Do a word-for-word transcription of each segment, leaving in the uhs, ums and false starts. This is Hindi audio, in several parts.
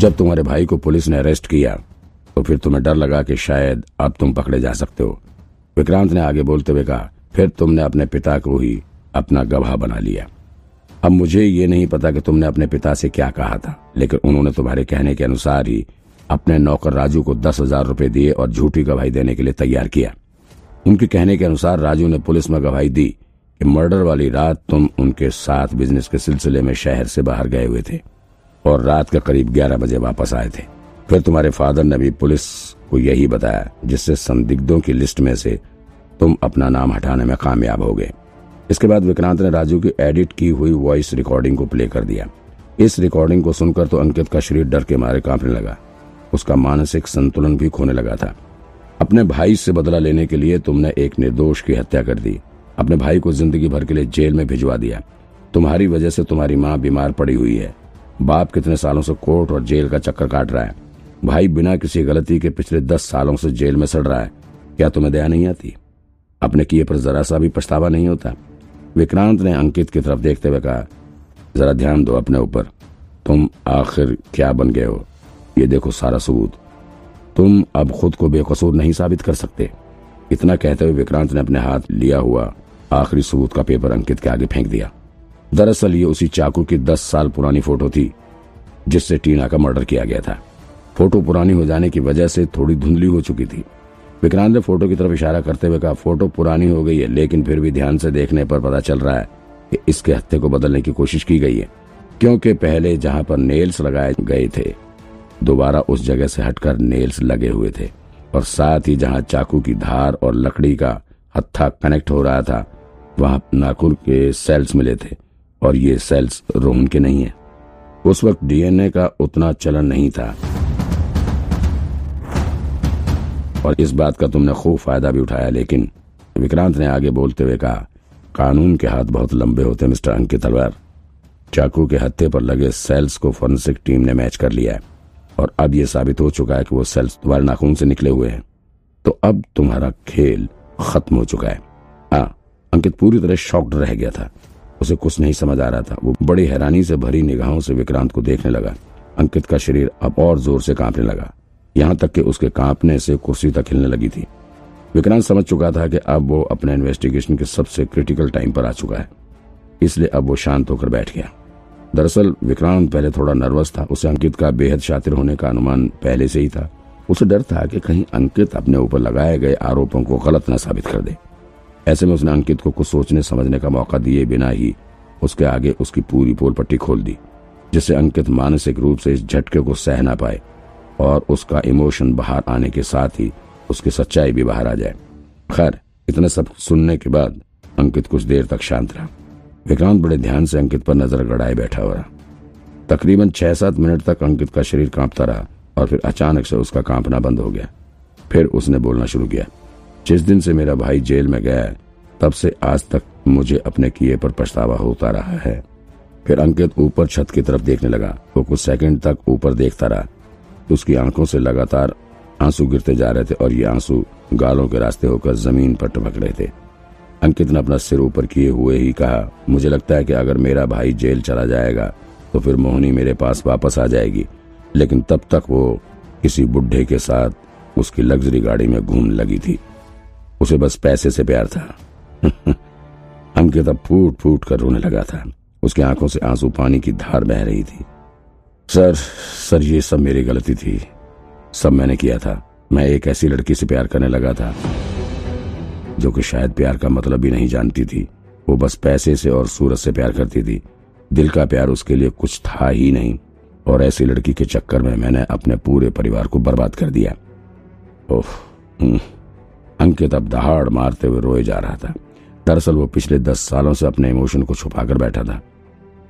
जब तुम्हारे भाई को पुलिस ने अरेस्ट किया तो फिर तुम्हें डर लगा कि शायद अब तुम पकड़े जा सकते हो। विक्रांत ने आगे बोलते हुए कहा, फिर तुमने अपने पिता को ही अपना गवाह बना लिया। अब मुझे ये नहीं पता कि तुमने अपने पिता से क्या कहा था, लेकिन उन्होंने तुम्हारे कहने के अनुसार ही अपने नौकर राजू को दस हजार रुपये दिए और झूठी गवाही देने के लिए तैयार किया। उनके कहने के अनुसार राजू ने पुलिस में गवाही दी कि मर्डर वाली रात तुम उनके साथ बिजनेस के सिलसिले में शहर से बाहर गए हुए थे और रात के करीब ग्यारह बजे वापस आए थे। फिर तुम्हारे फादर ने भी पुलिस को यही बताया, जिससे संदिग्धों की लिस्ट में से तुम अपना नाम हटाने में कामयाब हो गए। इसके बाद विक्रांत ने राजू की एडिट की हुई वॉइस रिकॉर्डिंग को प्ले कर दिया। इस रिकॉर्डिंग को सुनकर तो अंकित का शरीर डर के मारे कांपने लगा। उसका मानसिक संतुलन भी खोने लगा था। अपने भाई से बदला लेने के लिए तुमने एक निर्दोष की हत्या कर दी, अपने भाई को जिंदगी भर के लिए जेल में भिजवा दिया। तुम्हारी वजह से तुम्हारी माँ बीमार पड़ी हुई है, बाप कितने सालों से कोर्ट और जेल का चक्कर काट रहा है, भाई बिना किसी गलती के पिछले दस सालों से जेल में सड़ रहा है। क्या तुम्हें दया नहीं आती? अपने किए पर जरा सा भी पछतावा नहीं होता? विक्रांत ने अंकित की तरफ देखते हुए कहा, जरा ध्यान दो अपने ऊपर, तुम आखिर क्या बन गए हो। ये देखो सारा सबूत, तुम अब खुद को बेकसूर नहीं साबित कर सकते। इतना कहते हुए विक्रांत ने अपने हाथ लिया हुआ आखिरी सबूत का पेपर अंकित के आगे फेंक दिया। दरअसल ये उसी चाकू की दस साल पुरानी फोटो थी जिससे टीना का मर्डर किया गया था। फोटो पुरानी हो जाने की वजह से थोड़ी धुंधली हो चुकी थी। विक्रांत ने फोटो की तरफ इशारा करते हुए कहा, फोटो पुरानी हो गई है, लेकिन फिर भी ध्यान से देखने पर पता चल रहा है कि इसके हत्थे को बदलने की कोशिश की गई है, क्योंकि पहले जहां पर नेल्स लगाए गए थे दोबारा उस जगह से हटकर नेल्स लगे हुए थे, और साथ ही जहां चाकू की धार और लकड़ी का हत्था कनेक्ट हो रहा था वहां नाखून के सेल्स मिले थे, और ये सेल्स रोहन के नहीं है। उस वक्त डीएनए का उतना चलन नहीं था और इस बात का तुमने खूब फायदा भी उठाया। लेकिन विक्रांत ने आगे बोलते हुए कहा, कानून के हाथ बहुत लंबे होते मिस्टर अंकित तलवार। चाकू के हत्थे पर लगे सेल्स को फोरेंसिक टीम ने मैच कर लिया है और अब यह साबित हो चुका है कि वो सेल्स तुम्हारे नाखून से निकले हुए हैं। तो अब तुम्हारा खेल खत्म हो चुका है। हाँ, अंकित पूरी तरह शॉक्ड रह गया था, उसे कुछ नहीं समझ आ रहा था। वो बड़ी हैरानी से भरी निगाहों से विक्रांत को देखने लगा। अंकित का शरीर अब और जोर से कांपने लगा, यहाँ तक कि उसके कांपने से कुर्सी तक हिलने लगी थी। विक्रांत समझ चुका था कि अब वो अपने इन्वेस्टिगेशन के सबसे क्रिटिकल टाइम पर आ चुका है, इसलिए अब वो शांत होकर बैठ गया। दरअसल विक्रांत पहले थोड़ा नर्वस था, उसे अंकित का बेहद शातिर होने का अनुमान पहले से ही था। उसे डर था कि कहीं अंकित अपने ऊपर लगाए गए आरोपों को गलत न साबित कर दे। ऐसे में उसने अंकित को कुछ सोचने समझने का मौका दिए बिना ही उसके आगे उसकी पूरी पोल पट्टी खोल दी, जिससे अंकित मानसिक रूप से इस झटके को सह ना पाए और उसका इमोशन बाहर आने के साथ ही उसकी सच्चाई भी बाहर आ जाए। खैर, इतना सब सुनने के बाद अंकित कुछ देर तक शांत रहा। विक्रांत बड़े ध्यान से अंकित पर नजर गड़ाए बैठा हुआ रहा। तकरीबन छह सात मिनट तक अंकित का शरीर कांपता रहा और फिर अचानक से उसका कांपना बंद हो गया। फिर उसने बोलना शुरू किया, जिस दिन से मेरा भाई जेल में गया है तब से आज तक मुझे अपने किए पर पछतावा होता रहा है। फिर अंकित ऊपर छत की तरफ देखने लगा। वो कुछ सेकेंड तक ऊपर देखता रहा, उसकी आंखों से लगातार आंसू गिरते जा रहे थे और ये आंसू गालों के रास्ते होकर जमीन पर टपक रहे थे। अंकित ने अपना सिर ऊपर किए हुए ही कहा, मुझे लगता है कि अगर मेरा भाई जेल चला जाएगा तो फिर मोहनी मेरे पास वापस आ जाएगी, लेकिन तब तक वो किसी बुढ़े के साथ उसकी लग्जरी गाड़ी में घूमने लगी थी। उसे बस पैसे से प्यार था। अंकित अब फूट फूट कर रोने लगा था। उसकी आंखों से आंसू पानी की धार बह रही थी। सर सर ये सब मेरी गलती थी, सब मैंने किया था। मैं एक ऐसी लड़की से प्यार करने लगा था जो कि शायद प्यार का मतलब भी नहीं जानती थी। वो बस पैसे से और सूरत से प्यार करती थी, दिल का प्यार उसके लिए कुछ था ही नहीं। और ऐसी लड़की के चक्कर में मैंने अपने पूरे परिवार को बर्बाद कर दिया। ओह। अंकित अब दहाड़ मारते हुए रोए जा रहा था। दरअसल वो पिछले दस सालों से अपने इमोशन को छुपा कर बैठा था।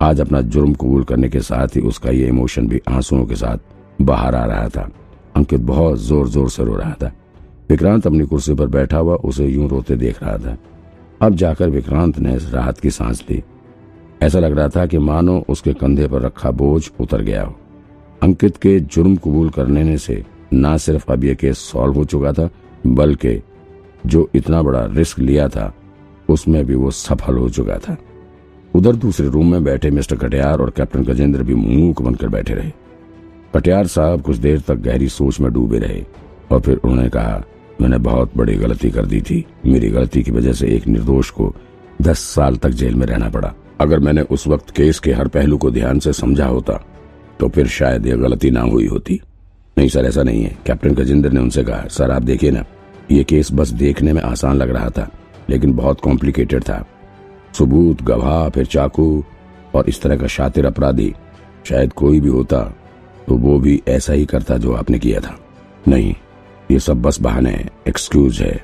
आज अपना जुर्म कबूल करने के साथ ही उसका ये इमोशन भी आंसुओं के साथ बाहर आ रहा था। अंकित बहुत जोर जोर से रो रहा था। विक्रांत अपनी कुर्सी पर बैठा हुआ उसे यूं रोते देख रहा था। अब जाकर विक्रांत ने राहत की सांस ली। ऐसा लग रहा था कि मानो उसके कंधे पर रखा बोझ उतर गया हो। अंकित के जुर्म कबूल करने से ना सिर्फ अब यह केस सॉल्व हो चुका था, बल्कि जो इतना बड़ा रिस्क लिया था उसमें भी वो सफल हो चुका था। उधर दूसरे रूम में बैठे मिस्टर कटियार और कैप्टन गजेंद्र भी मूक बनकर बैठे रहे। पटियार साहब कुछ देर तक गहरी सोच में डूबे रहे और फिर उन्होंने कहा, मैंने बहुत बड़ी गलती कर दी थी। मेरी गलती की वजह से एक निर्दोष को दस साल तक जेल में रहना पड़ा। अगर मैंने उस वक्त केस के हर पहलू को ध्यान से समझा होता तो फिर शायद यह गलती ना हुई होती। नहीं सर, ऐसा नहीं है, कैप्टन गजेंद्र ने उनसे कहा। सर आप देखिए ना, ये केस बस देखने में आसान लग रहा था लेकिन बहुत कॉम्प्लिकेटेड था। सबूत, गवाह, फिर चाकू और इस तरह का शातिर अपराधी। शायद कोई भी होता तो वो भी ऐसा ही करता जो आपने किया था। नहीं, ये सब बस बहाने हैं, एक्सक्यूज है।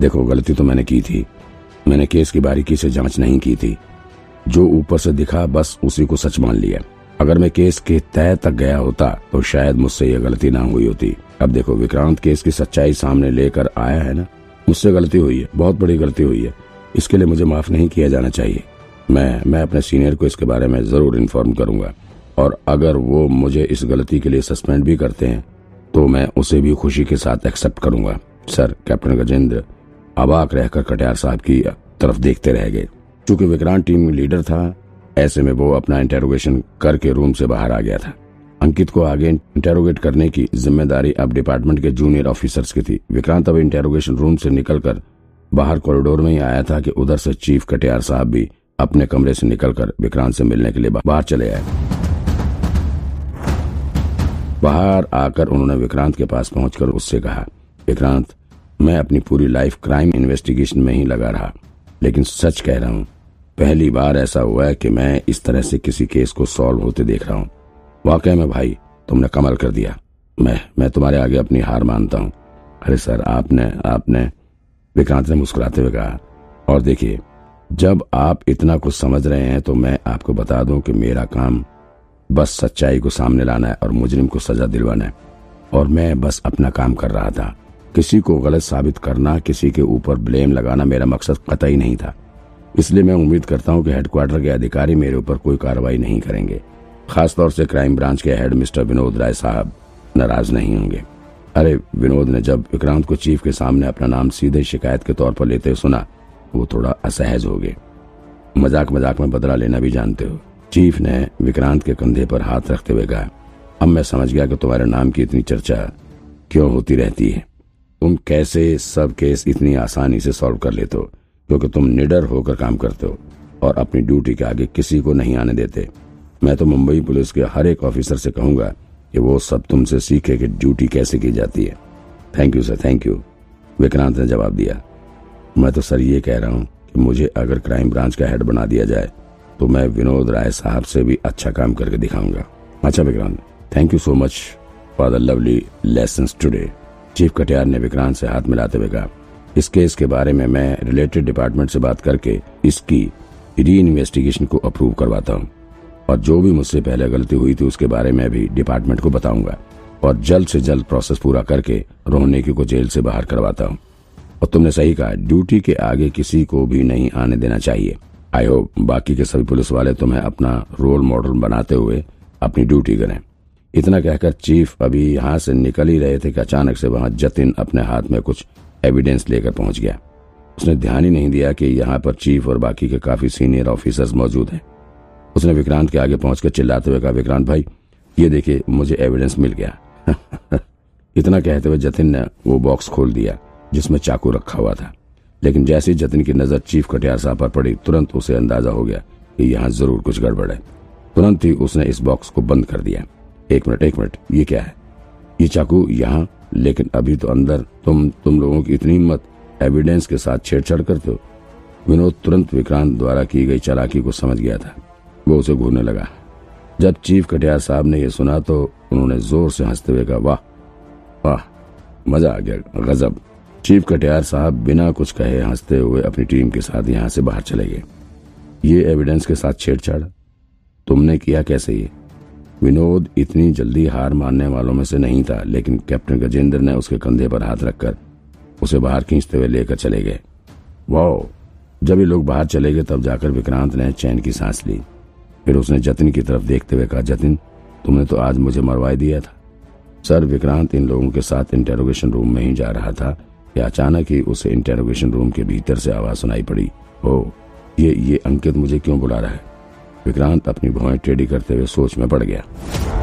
देखो, गलती तो मैंने की थी, मैंने केस की बारीकी से जांच नहीं की थी। जो ऊपर से दिखा बस उसी को सच मान लिया। अगर मैं केस के तय तक गया होता तो शायद मुझसे यह गलती ना हुई होती। अब देखो विक्रांत केस की सच्चाई सामने लेकर आया है ना, मुझसे गलती हुई है, बहुत बड़ी गलती हुई है। इसके लिए मुझे माफ नहीं किया जाना चाहिए। मैं मैं अपने सीनियर को इसके बारे में जरूर इन्फॉर्म करूंगा और अगर वो मुझे इस गलती के लिए सस्पेंड भी करते हैं तो मैं उसे भी खुशी के साथ एक्सेप्ट करूंगा। सर, कैप्टन गजेंद्र अबाक रहकर कटियार साहब की तरफ देखते रह गए। चूंकि विक्रांत टीम में लीडर था, ऐसे में वो अपना इंटेरोगेशन करके रूम से बाहर आ गया था। अंकित को आगे इंटेरोगेट करने की जिम्मेदारी अब डिपार्टमेंट के जूनियर ऑफिसर्स की थी। विक्रांत अब इंटेरोगेशन रूम से निकलकर बाहर कॉरिडोर में ही आया था कि उधर से चीफ कटियार साहब भी अपने कमरे से निकलकर विक्रांत से मिलने के लिए बाहर चले आए। बाहर आकर उन्होंने विक्रांत के पास पहुंचकर उससे कहा, विक्रांत, मैं अपनी पूरी लाइफ क्राइम इन्वेस्टिगेशन में ही लगा रहा, लेकिन सच कह रहा हूँ, पहली बार ऐसा हुआ है कि मैं इस तरह से किसी केस को सॉल्व होते देख रहा हूँ। वाकई में भाई, तुमने कमाल कर दिया। मैं मैं तुम्हारे आगे अपनी हार मानता हूँ। अरे सर, आपने आपने विक्रांत ने मुस्कुराते हुए कहा, और देखिए, जब आप इतना कुछ समझ रहे हैं तो मैं आपको बता दूं कि मेरा काम बस सच्चाई को सामने लाना है और मुजरिम को सजा दिलवाना है, और मैं बस अपना काम कर रहा था। किसी को गलत साबित करना, किसी के ऊपर ब्लेम लगाना मेरा मकसद कतई नहीं था। इसलिए मैं उम्मीद करता हूं कि हेडक्वार्टर के अधिकारी मेरे ऊपर कोई कार्रवाई नहीं करेंगे। खासतौर से क्राइम ब्रांच के हेड मिस्टर विनोद राय साहब नाराज नहीं होंगे। अरे, विनोद ने जब विक्रांत को चीफ के सामने अपना नाम सीधे शिकायत के तौर पर लेते सुना, वो थोड़ा असहज हो गए। मजाक मजाक में बदला लेना भी जानते हो। चीफ ने विक्रांत के कंधे पर हाथ रखते हुए कहा, अब मैं समझ गया कि तुम्हारे नाम की इतनी चर्चा क्यों होती रहती है। तुम कैसे सब केस इतनी आसानी से सॉल्व कर लेते हो, क्योंकि तुम निडर होकर काम करते हो और अपनी ड्यूटी के आगे किसी को नहीं आने देते। मैं तो मुंबई पुलिस के हर एक ऑफिसर से कहूंगा कि वो सब तुमसे सीखे कि ड्यूटी कैसे की जाती है। Thank you sir, thank you, Vikrant ने जवाब दिया। मैं तो सर ये कह रहा हूँ कि मुझे अगर क्राइम ब्रांच का हेड बना दिया जाए तो मैं विनोद राय साहब से भी अच्छा काम करके दिखाऊंगा। अच्छा Vikrant, thank you so much for the lovely lessons today, chief Katiyar ने विक्रांत से हाथ मिलाते हुए कहा। इस केस के बारे में मैं रिलेटेड डिपार्टमेंट से बात करके इसकी री इन्वेस्टिगेशन को अप्रूव करवाता हूँ, और जो भी मुझसे पहले गलती हुई थी उसके बारे में भी डिपार्टमेंट को बताऊंगा, और जल्द से जल्द प्रोसेस पूरा करके रोहिणी को जेल से बाहर करवाता हूँ। और तुमने सही कहा, ड्यूटी के आगे किसी को भी नहीं आने देना चाहिए। आई होप बाकी के सभी पुलिस वाले तुम्हें अपना रोल मॉडल बनाते हुए अपनी ड्यूटी करें। इतना कहकर चीफ अभी यहाँ से निकल ही रहे थे कि अचानक से वहाँ जतिन अपने हाथ में कुछ एविडेंस लेकर पहुंच गया। उसने ध्यान ही नहीं दिया कि यहाँ पर चीफ और बाकी के काफी सीनियर ऑफिसर्स मौजूद हैं। उसने विक्रांत के आगे पहुंचकर चिल्लाते हुए कहा, विक्रांत भाई, ये देखिए, मुझे एविडेंस मिल गया। इतना कहते हुए जतिन ने वो बॉक्स खोल दिया जिसमें चाकू रखा हुआ था। लेकिन जैसे ही जतिन की नजर चीफ कटियार साहब पर पड़ी, तुरंत उसे अंदाजा हो गया कि यहाँ जरूर कुछ गड़बड़ है। तुरंत ही उसने इस बॉक्स को बंद कर दिया। एक मिनट एक मिनट, ये क्या है? ये चाकू यहाँ, लेकिन अभी तो अंदर। तुम तुम लोगों की इतनी हिम्मत एविडेंस के साथ छेड़छाड़ करते हो? विनोद तुरंत विक्रांत द्वारा की गई चालाकी को समझ गया था। वो उसे घूरने लगा। जब चीफ कटियार साहब ने यह सुना तो उन्होंने जोर से हंसते हुए कहा, वाह वाह, मजा आ गया, गजब। चीफ कटियार साहब बिना कुछ कहे हंसते हुए अपनी टीम के साथ यहाँ से बाहर चले गए। ये एविडेंस के साथ छेड़छाड़ तुमने किया कैसे? ये विनोद इतनी जल्दी हार मानने वालों में से नहीं था, लेकिन कैप्टन गजेंद्र ने उसके कंधे पर हाथ रखकर उसे बाहर खींचते हुए लेकर चले गए। वाओ! जब ये लोग बाहर चले गए तब जाकर विक्रांत ने चैन की सांस ली। फिर उसने जतिन की तरफ देखते हुए कहा, जतिन, तुमने तो आज मुझे मरवाई दिया था। सर, विक्रांत इन लोगों के साथ इंटेरोगेशन रूम में ही जा रहा था कि अचानक ही उसे इंटेरोगेशन रूम के भीतर से आवाज सुनाई पड़ी। ओ, ये ये अंकित मुझे क्यों बुला रहा है? विक्रांत अपनी भौहें टेढ़ी करते हुए सोच में पड़ गया।